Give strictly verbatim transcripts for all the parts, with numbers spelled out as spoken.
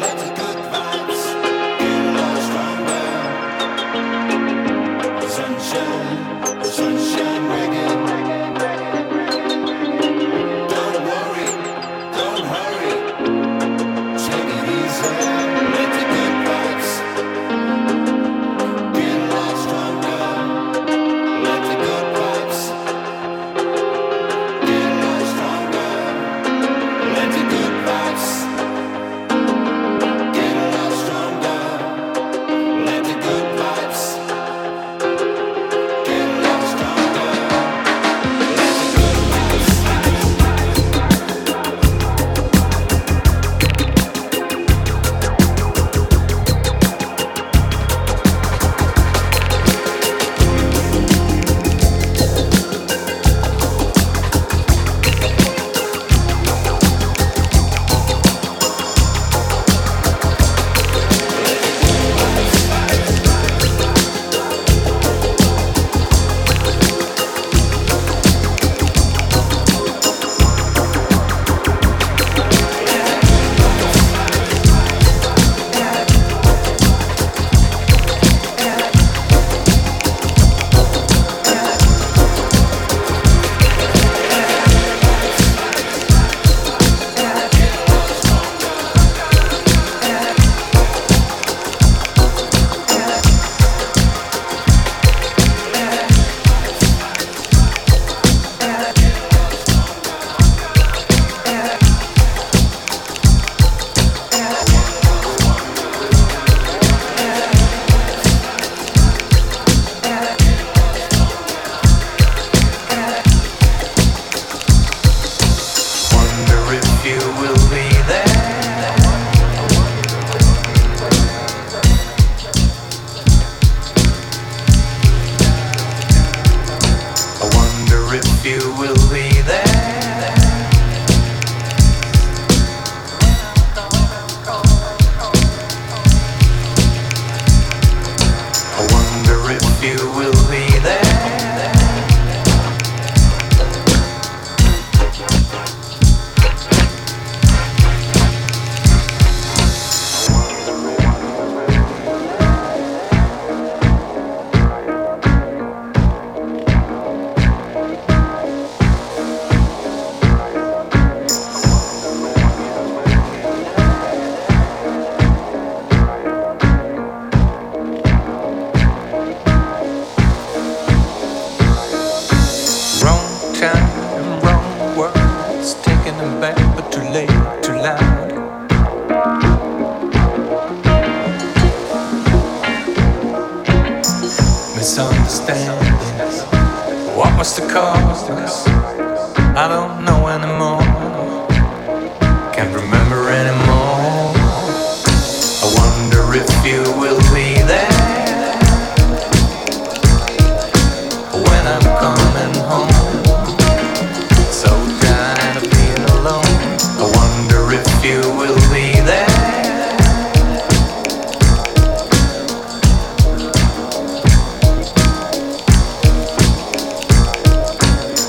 Let the good vibes. understanding. What was the cause? I don't know anymore. Can't remember anymore. I wonder if you will be there when I'm coming home. So tired of being alone. I wonder if you will be there.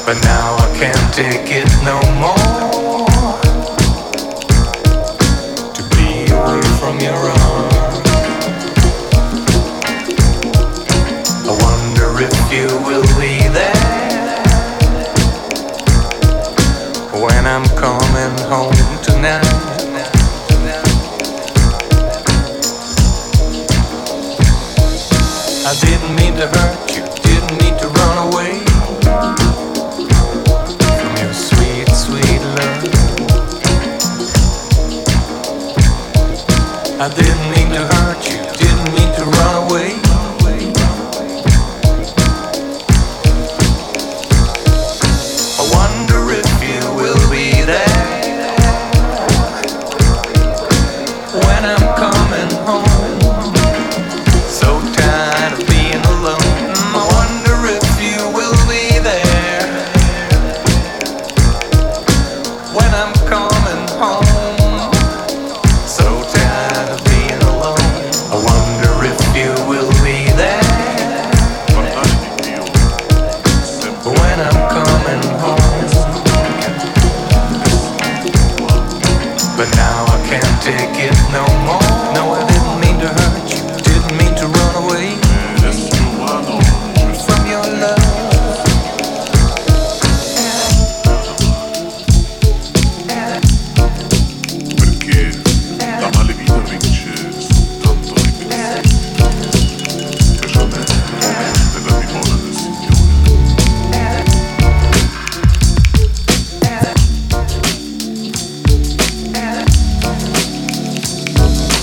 But now I can't take it no more, to be away from your arms. I wonder if you will be there when I'm coming home tonight. I didn't mean to hurt you, didn't mean to run away. I didn't mean to hurt you, didn't mean to run away. I wonder if you will be there when I'm coming home. So tired of being alone. I wonder if you will be there when I'm coming home. But now I can't take it no more. No, I didn't mean to hurt you, didn't mean to run away from your love. Perché la malavita vince tanto di pensare, specialmente nella dimora del Signore. We'll be right back.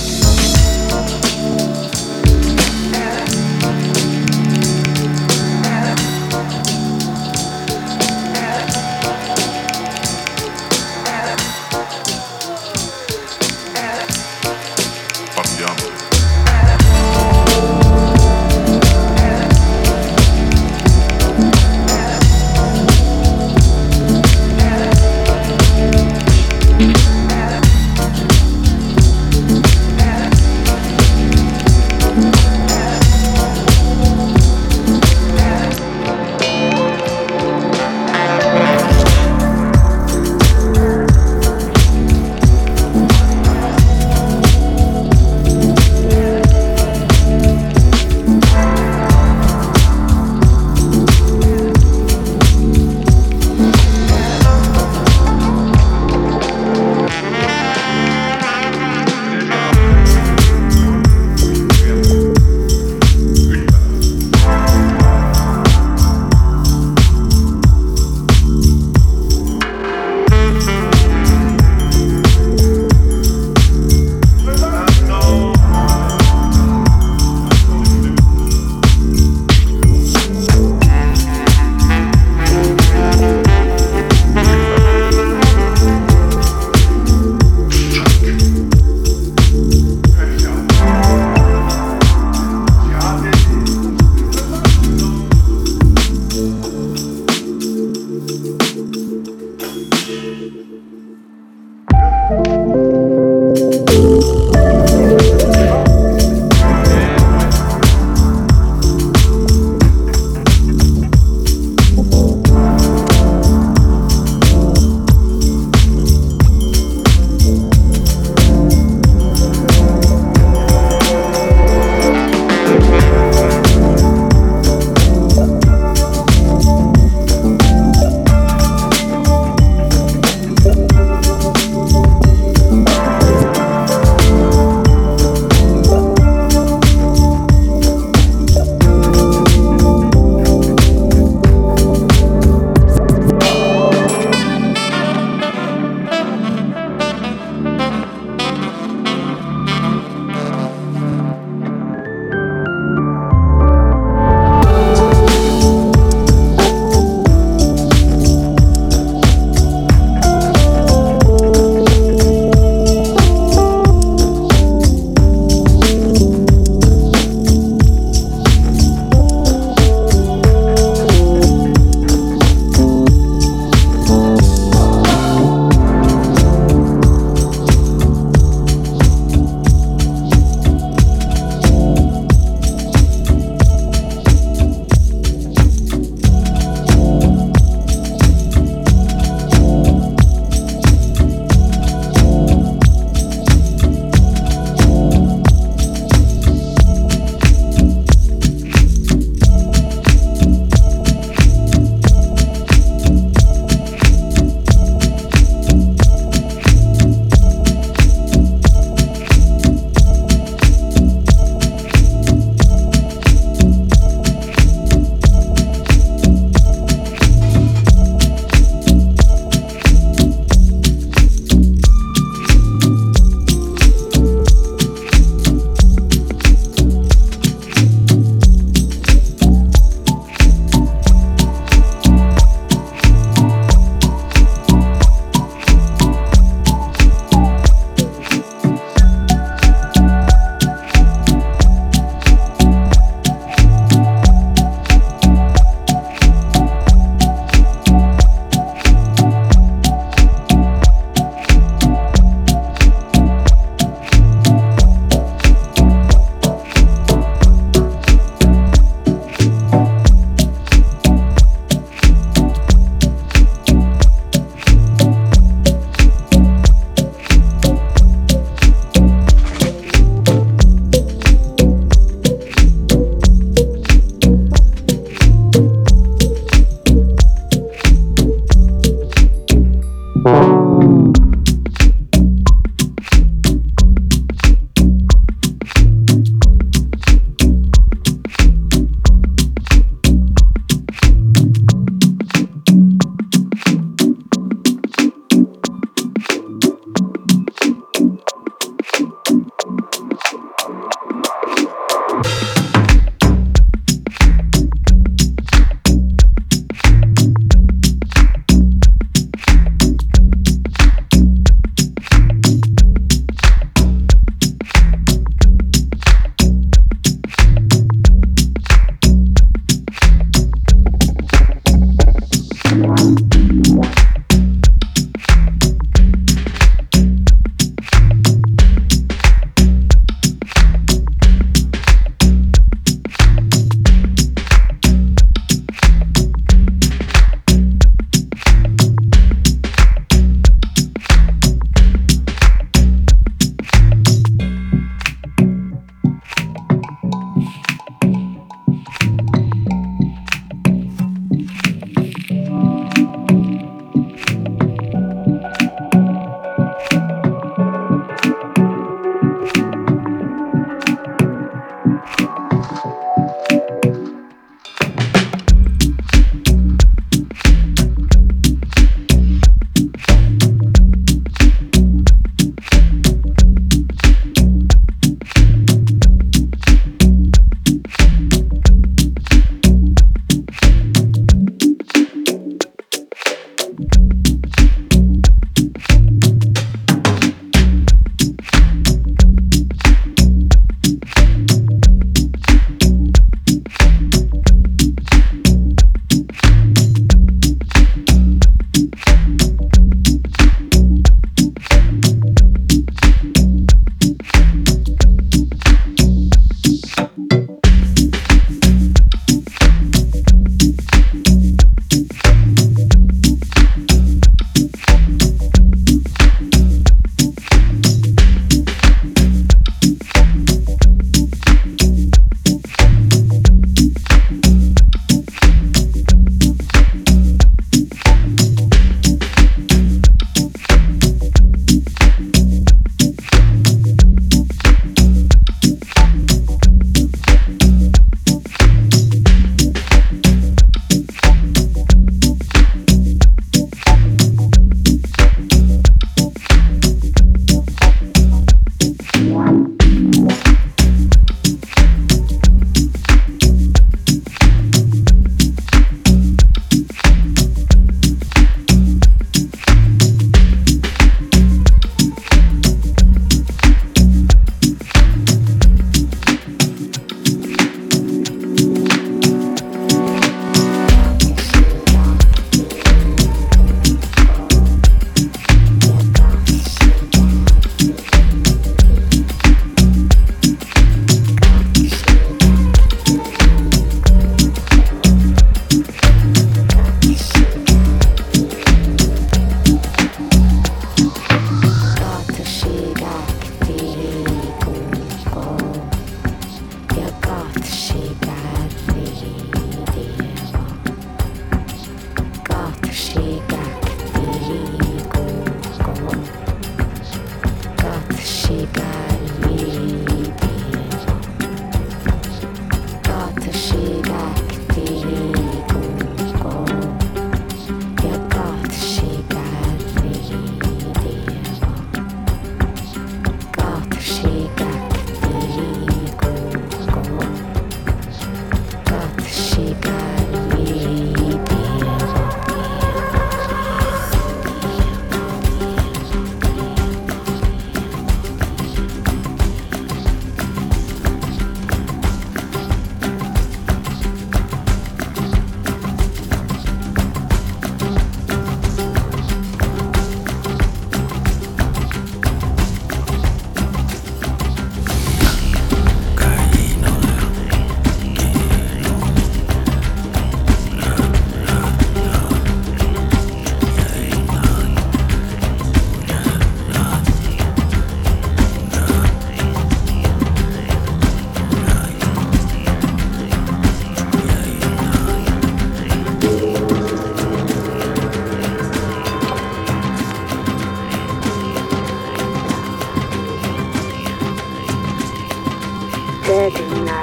We'll be right back.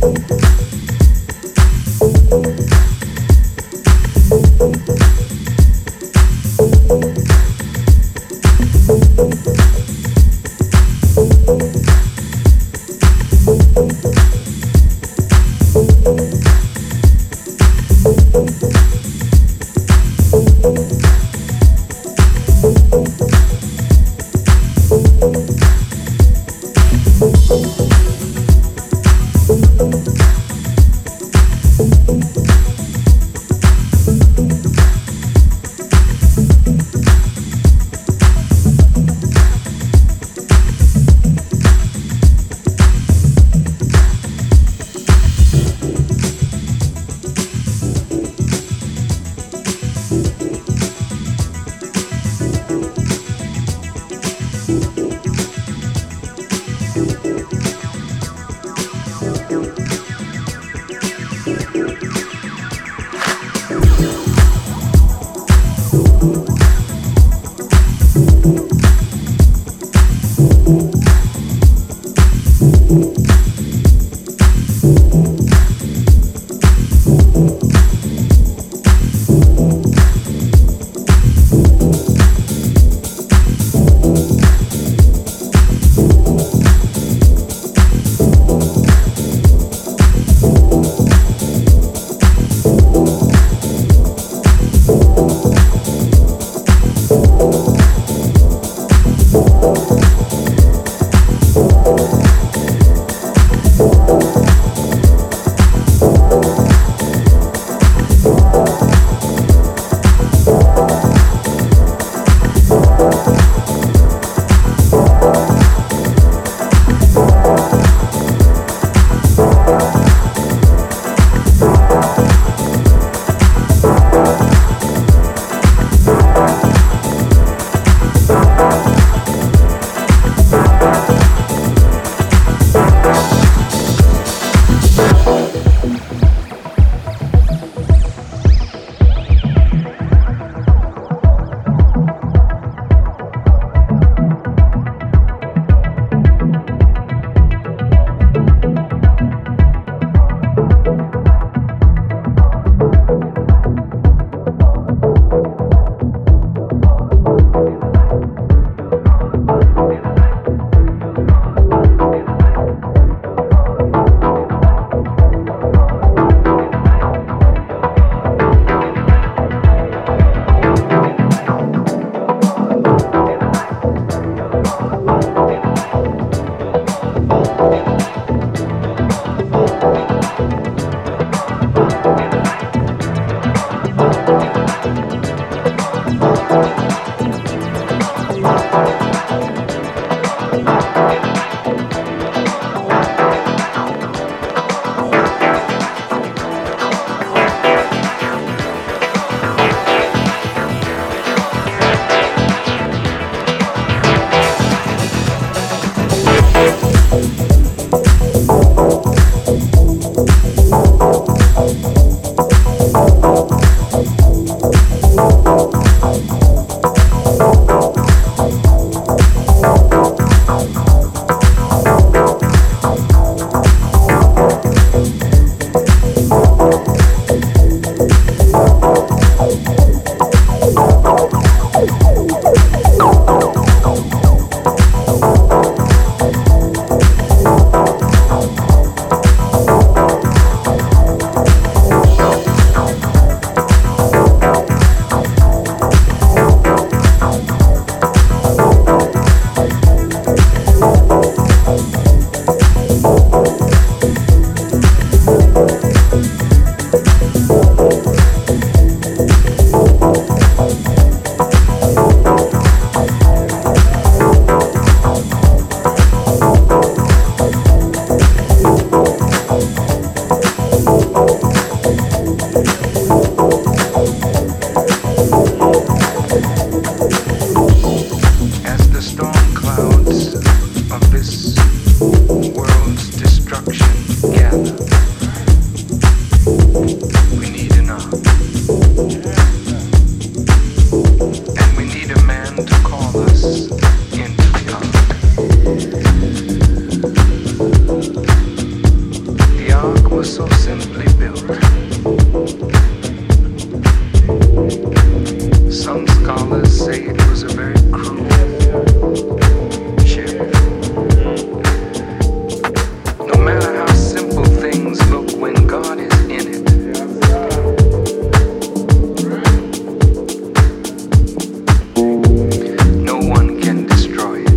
We'll be right back. was so simply built. Some scholars say it was a very cruel ship. No matter how simple things look when God is in it, no one can destroy it.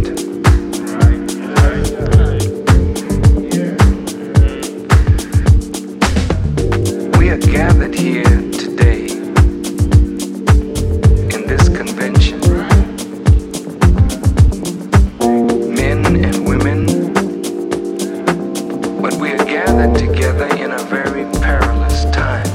Gathered here today in this convention, men and women, but we are gathered together in a very perilous time.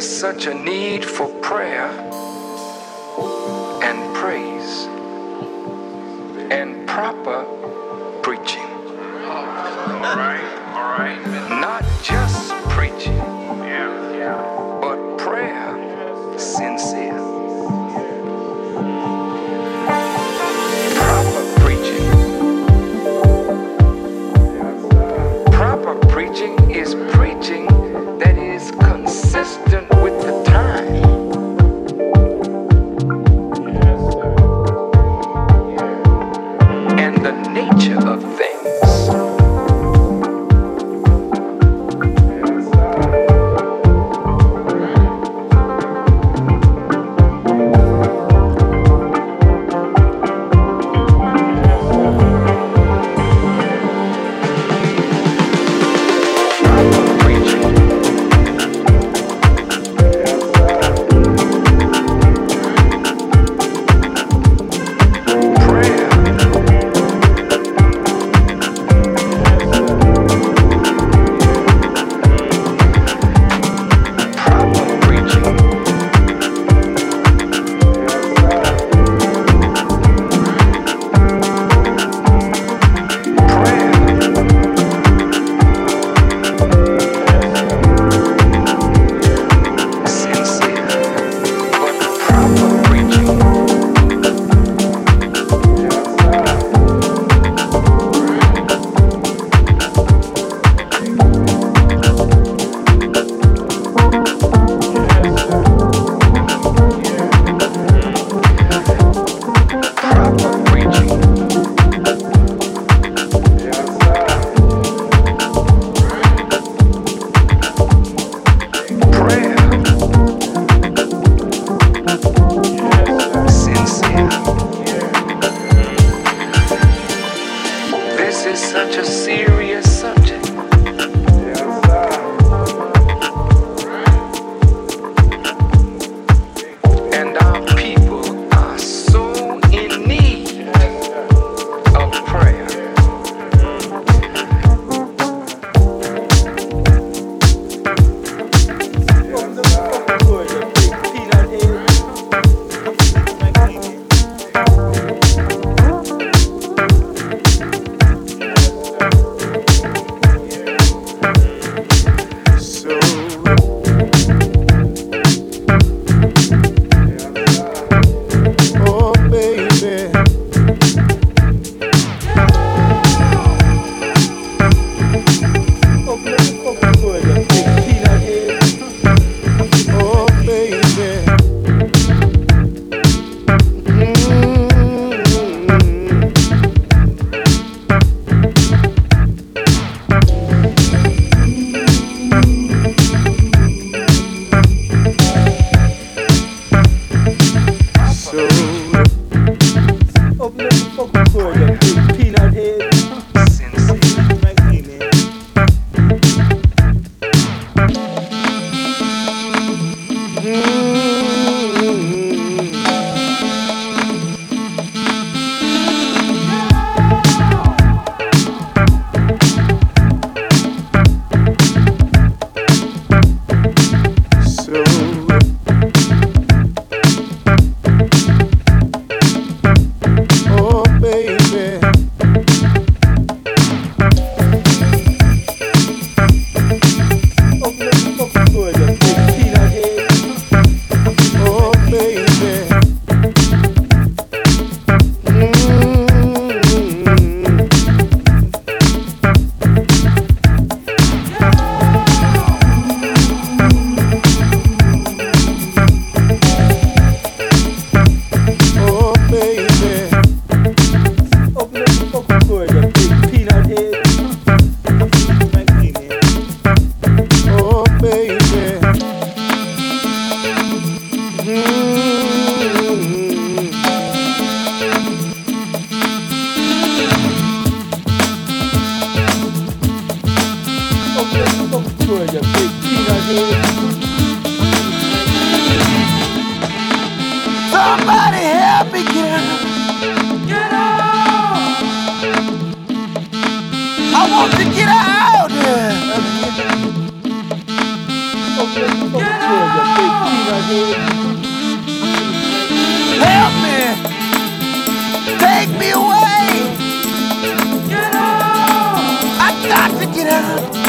Such a need for prayer and praise and proper preaching. All right, all right. Not just preaching, but prayer sincere. Proper preaching. Proper preaching is preaching that is consistent with the time. Get out!